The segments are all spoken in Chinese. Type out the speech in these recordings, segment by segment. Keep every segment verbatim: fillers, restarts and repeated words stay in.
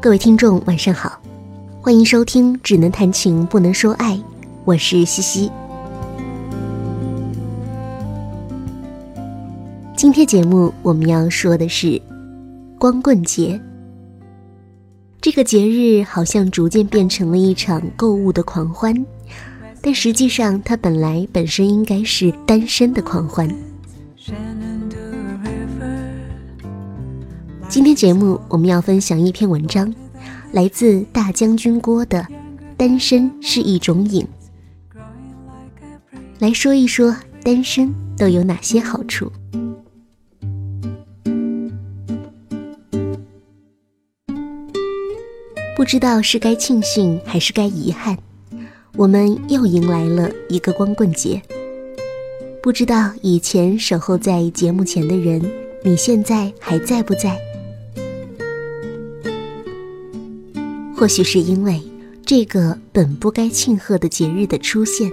各位听众晚上好，欢迎收听只能谈情不能说爱，我是西西。今天节目我们要说的是光棍节。这个节日好像逐渐变成了一场购物的狂欢，但实际上它本来本身应该是单身的狂欢。今天节目我们要分享一篇文章，来自大将军郭的单身是一种瘾，来说一说单身都有哪些好处。不知道是该庆幸还是该遗憾，我们又迎来了一个光棍节。不知道以前守候在节目前的人，你现在还在不在？或许是因为这个本不该庆贺的节日的出现，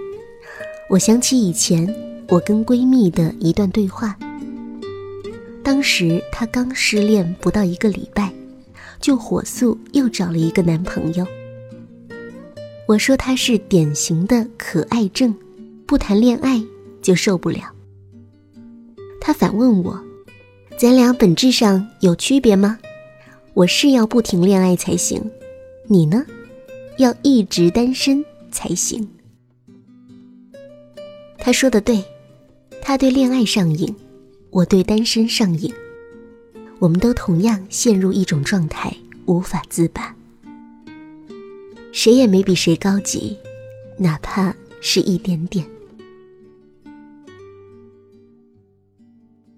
我想起以前我跟闺蜜的一段对话。当时她刚失恋不到一个礼拜，就火速又找了一个男朋友。我说她是典型的可爱症，不谈恋爱就受不了。她反问我，咱俩本质上有区别吗？我是要不停恋爱才行，你呢？要一直单身才行。他说的对，他对恋爱上瘾，我对单身上瘾，我们都同样陷入一种状态，无法自拔。谁也没比谁高级，哪怕是一点点。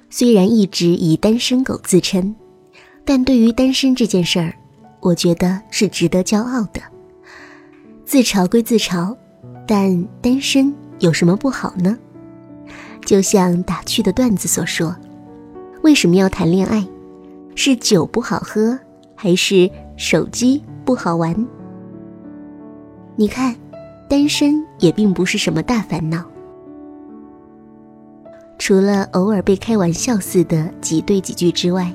虽然一直以单身狗自称，但对于单身这件事儿，我觉得是值得骄傲的。自嘲归自嘲，但单身有什么不好呢？就像打趣的段子所说，为什么要谈恋爱？是酒不好喝，还是手机不好玩？你看，单身也并不是什么大烦恼。除了偶尔被开玩笑似的挤兑几句之外，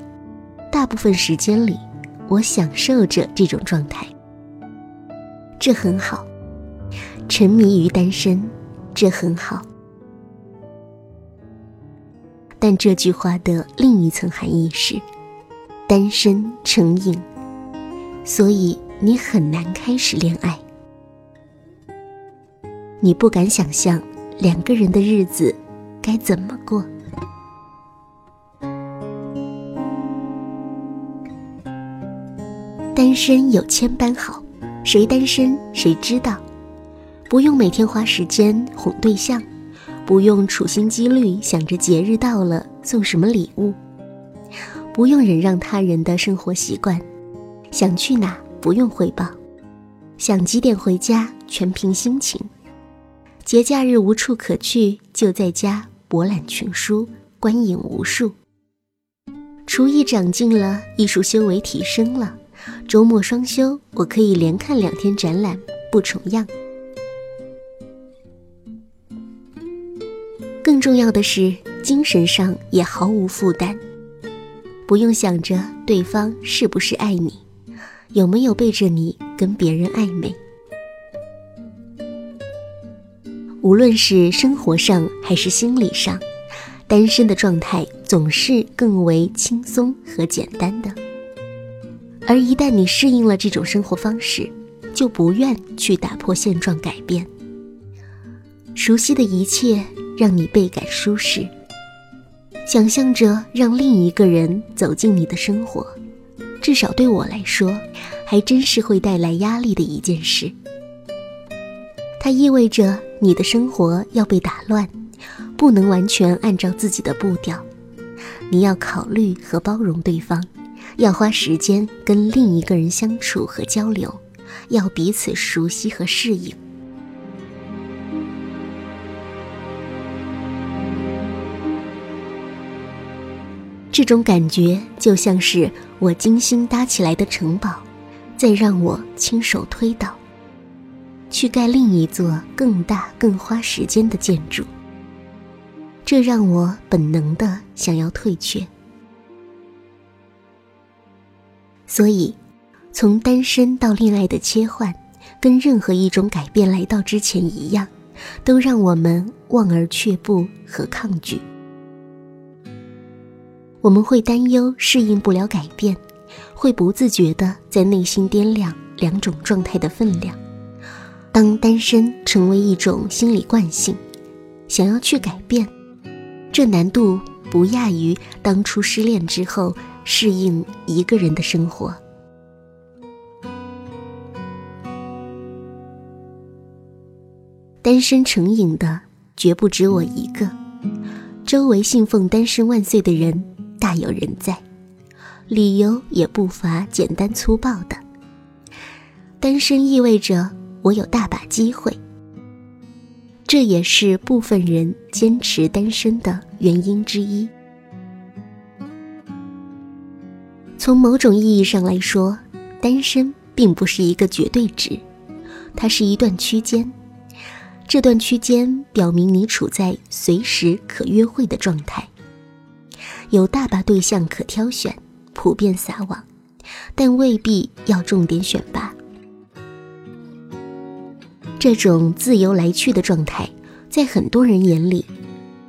大部分时间里我享受着这种状态，这很好。沉迷于单身，这很好。但这句话的另一层含义是，单身成瘾，所以你很难开始恋爱。你不敢想象两个人的日子该怎么过。单身有千般好，谁单身谁知道。不用每天花时间哄对象，不用处心积虑想着节日到了送什么礼物，不用忍让他人的生活习惯，想去哪不用汇报，想几点回家全凭心情。节假日无处可去，就在家博览群书，观影无数。厨艺长进了，艺术修为提升了，周末双休，我可以连看两天展览，不重样。更重要的是，精神上也毫无负担，不用想着对方是不是爱你，有没有背着你跟别人暧昧。无论是生活上还是心理上，单身的状态总是更为轻松和简单的。而一旦你适应了这种生活方式，就不愿去打破现状改变。熟悉的一切让你倍感舒适，想象着让另一个人走进你的生活，至少对我来说，还真是会带来压力的一件事。它意味着你的生活要被打乱，不能完全按照自己的步调。你要考虑和包容对方，要花时间跟另一个人相处和交流，要彼此熟悉和适应。这种感觉就像是我精心搭起来的城堡，再让我亲手推倒，去盖另一座更大更花时间的建筑。这让我本能的想要退却。所以从单身到恋爱的切换，跟任何一种改变来到之前一样，都让我们望而却步和抗拒。我们会担忧适应不了改变，会不自觉地在内心掂量两种状态的分量。当单身成为一种心理惯性，想要去改变，这难度不亚于当初失恋之后适应一个人的生活。单身成瘾的绝不止我一个，周围信奉单身万岁的人大有人在，理由也不乏简单粗暴的。单身意味着我有大把机会，这也是部分人坚持单身的原因之一。从某种意义上来说，单身并不是一个绝对值，它是一段区间。这段区间表明你处在随时可约会的状态，有大把对象可挑选，普遍撒网，但未必要重点选拔。这种自由来去的状态，在很多人眼里，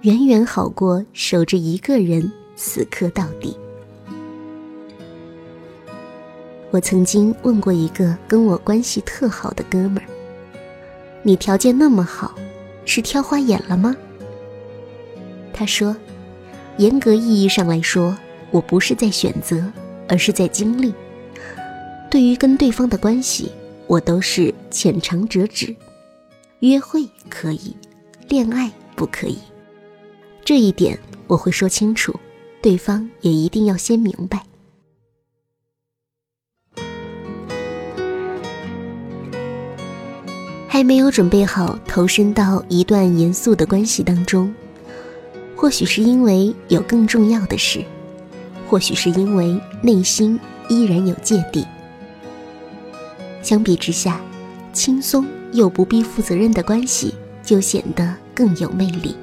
远远好过守着一个人死磕到底。我曾经问过一个跟我关系特好的哥们儿，你条件那么好，是挑花眼了吗？他说，严格意义上来说，我不是在选择，而是在经历。对于跟对方的关系，我都是浅尝辄止，约会可以，恋爱不可以。这一点我会说清楚，对方也一定要先明白。还没有准备好投身到一段严肃的关系当中，或许是因为有更重要的事，或许是因为内心依然有芥蒂。相比之下，轻松又不必负责任的关系就显得更有魅力，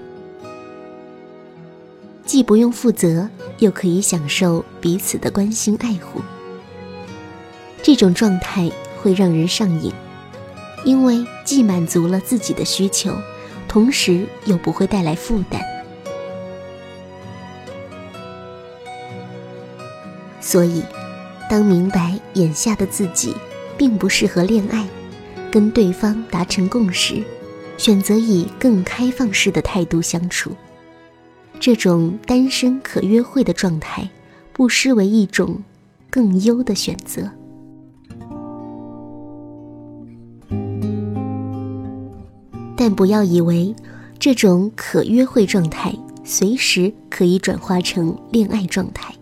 既不用负责，又可以享受彼此的关心爱护。这种状态会让人上瘾，因为既满足了自己的需求，同时又不会带来负担。所以，当明白眼下的自己并不适合恋爱，跟对方达成共识，选择以更开放式的态度相处，这种单身可约会的状态，不失为一种更优的选择。但不要以为这种可约会状态随时可以转化成恋爱状态。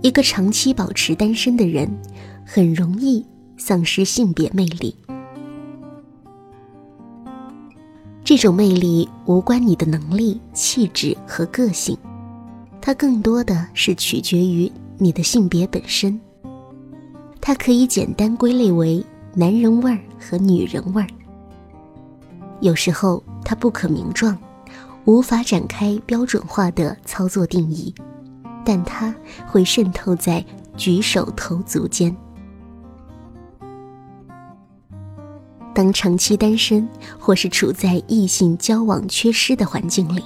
一个长期保持单身的人，很容易丧失性别魅力。这种魅力无关你的能力、气质和个性，它更多的是取决于你的性别本身。它可以简单归类为男人味儿和女人味儿。有时候它不可名状，无法展开标准化的操作定义，但它会渗透在举手投足间。当长期单身或是处在异性交往缺失的环境里，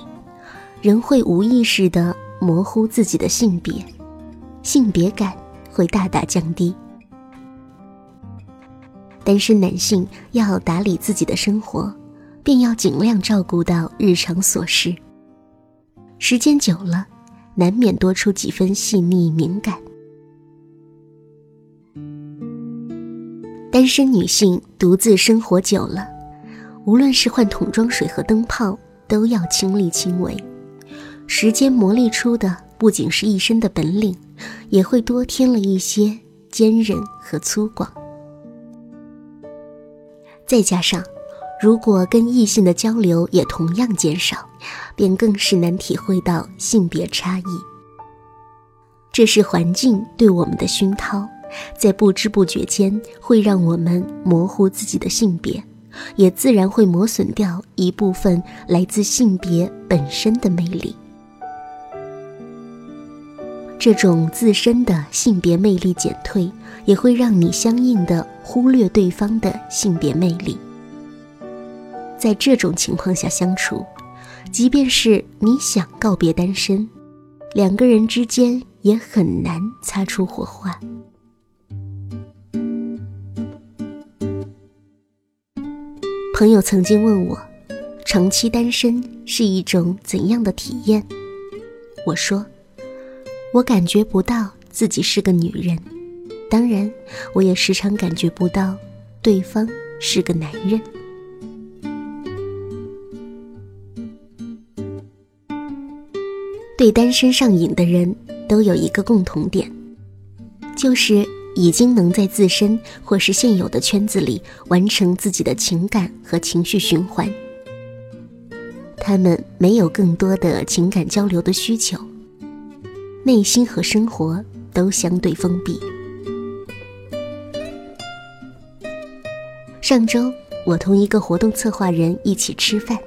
人会无意识地模糊自己的性别，性别感会大大降低。单身男性要打理自己的生活，便要尽量照顾到日常琐事，时间久了，难免多出几分细腻敏感。单身女性独自生活久了，无论是换桶装水和灯泡，都要亲力亲为。时间磨砺出的不仅是一身的本领，也会多添了一些坚韧和粗犷。再加上如果跟异性的交流也同样减少，便更是难体会到性别差异。这是环境对我们的熏陶，在不知不觉间会让我们模糊自己的性别，也自然会磨损掉一部分来自性别本身的魅力。这种自身的性别魅力减退，也会让你相应的忽略对方的性别魅力。在这种情况下相处，即便是你想告别单身，两个人之间也很难擦出火花。朋友曾经问我，长期单身是一种怎样的体验？我说，我感觉不到自己是个女人，当然，我也时常感觉不到对方是个男人。对单身上瘾的人都有一个共同点，就是已经能在自身或是现有的圈子里完成自己的情感和情绪循环。他们没有更多的情感交流的需求，内心和生活都相对封闭。上周，我同一个活动策划人一起吃饭，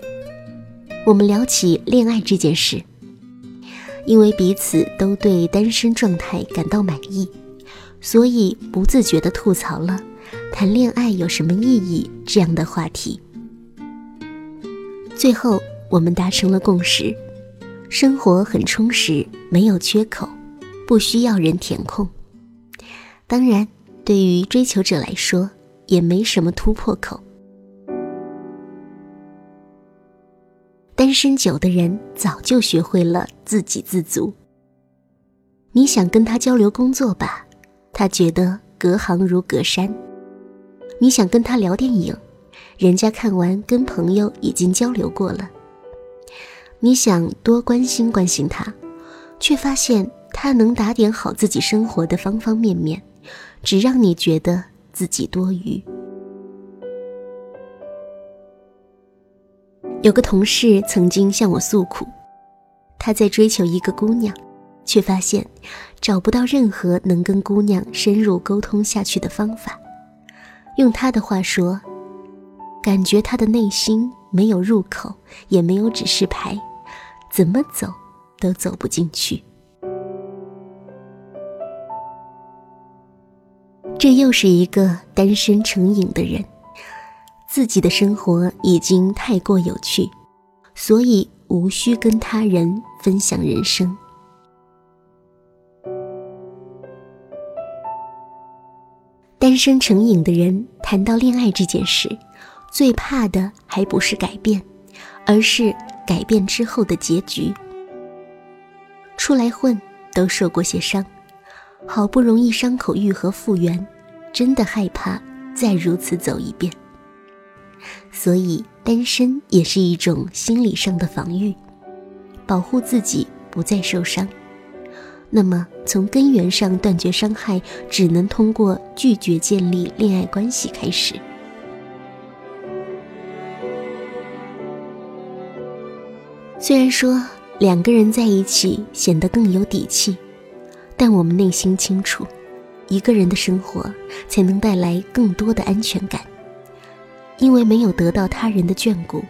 我们聊起恋爱这件事，因为彼此都对单身状态感到满意，所以不自觉地吐槽了谈恋爱有什么意义这样的话题。最后，我们达成了共识，生活很充实，没有缺口，不需要人填空。当然，对于追求者来说，也没什么突破口。单身久的人早就学会了自给自足。你想跟他交流工作吧，他觉得隔行如隔山；你想跟他聊电影，人家看完跟朋友已经交流过了。你想多关心关心他，却发现他能打点好自己生活的方方面面，只让你觉得自己多余。有个同事曾经向我诉苦，他在追求一个姑娘，却发现找不到任何能跟姑娘深入沟通下去的方法。用他的话说，感觉他的内心没有入口，也没有指示牌，怎么走都走不进去。这又是一个单身成瘾的人，自己的生活已经太过有趣，所以无需跟他人分享人生。单身成瘾的人谈到恋爱这件事，最怕的还不是改变，而是改变之后的结局。出来混都受过些伤，好不容易伤口愈合复原，真的害怕再如此走一遍。所以单身也是一种心理上的防御，保护自己不再受伤。那么从根源上断绝伤害，只能通过拒绝建立恋爱关系开始。虽然说两个人在一起显得更有底气，但我们内心清楚，一个人的生活才能带来更多的安全感。因为没有得到他人的眷顾，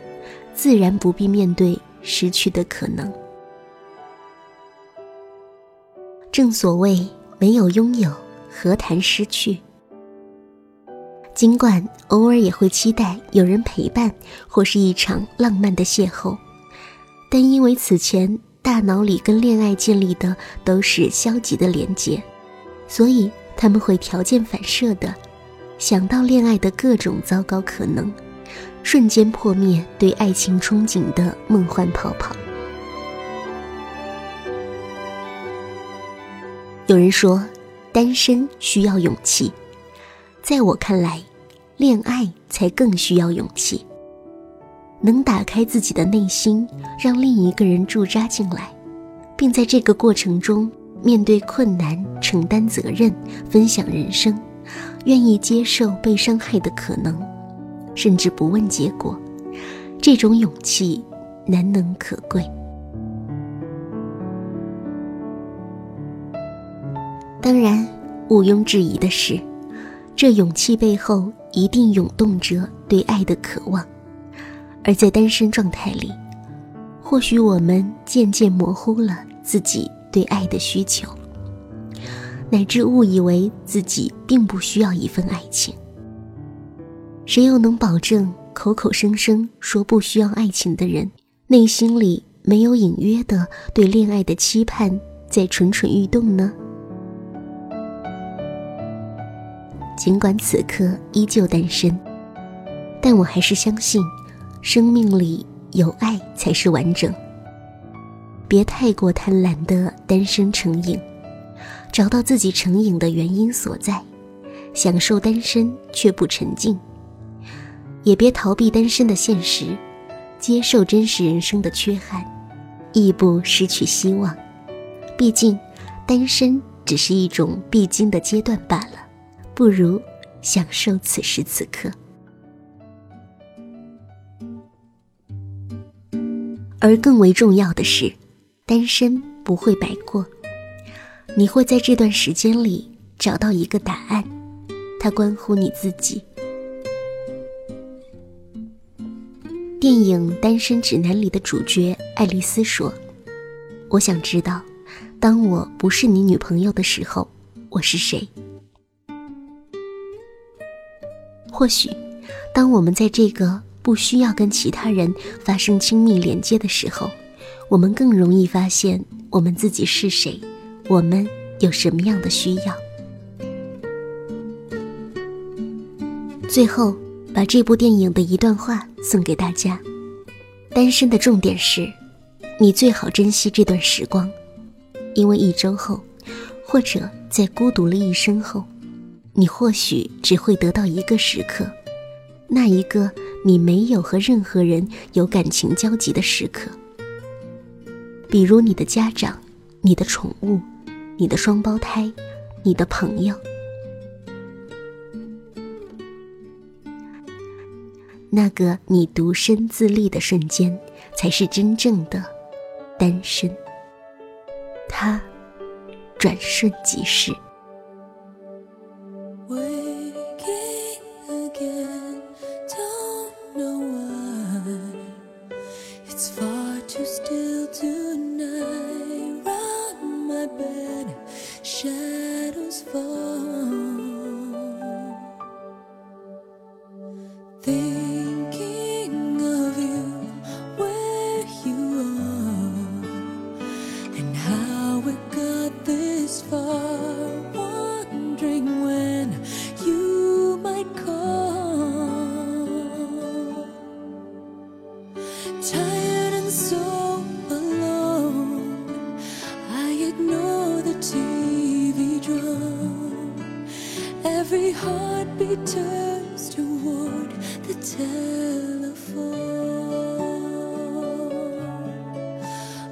自然不必面对失去的可能。正所谓没有拥有，何谈失去？尽管偶尔也会期待有人陪伴，或是一场浪漫的邂逅，但因为此前大脑里跟恋爱建立的都是消极的连结，所以他们会条件反射的想到恋爱的各种糟糕可能，瞬间破灭对爱情憧憬的梦幻泡泡。有人说，单身需要勇气，在我看来，恋爱才更需要勇气。能打开自己的内心，让另一个人驻扎进来，并在这个过程中面对困难，承担责任，分享人生，愿意接受被伤害的可能，甚至不问结果，这种勇气难能可贵。当然，毋庸置疑的是，这勇气背后一定涌动着对爱的渴望。而在单身状态里，或许我们渐渐模糊了自己对爱的需求。乃至误以为自己并不需要一份爱情。谁又能保证口口声声说不需要爱情的人，内心里没有隐约的对恋爱的期盼在蠢蠢欲动呢？尽管此刻依旧单身，但我还是相信生命里有爱才是完整。别太过贪婪的单身成瘾，找到自己成瘾的原因所在，享受单身却不沉浸。也别逃避单身的现实，接受真实人生的缺憾，亦不失去希望。毕竟单身只是一种必经的阶段罢了，不如享受此时此刻。而更为重要的是，单身不会白过，你会在这段时间里找到一个答案，它关乎你自己。电影《单身指南》里的主角爱丽丝说，我想知道，当我不是你女朋友的时候，我是谁？或许，当我们在这个不需要跟其他人发生亲密连接的时候，我们更容易发现我们自己是谁，我们有什么样的需要。最后，把这部电影的一段话送给大家：单身的重点是，你最好珍惜这段时光，因为一周后，或者在孤独了一生后，你或许只会得到一个时刻，那一个你没有和任何人有感情交集的时刻，比如你的家长、你的宠物、你的双胞胎、你的朋友。那个你独身自立的瞬间，才是真正的单身。它转瞬即逝。Every heartbeat turns toward the telephone.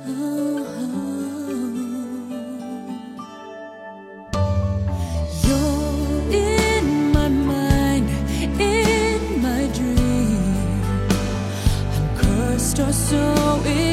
Oh. You're in my mind, in my dream. I'm cursed or so.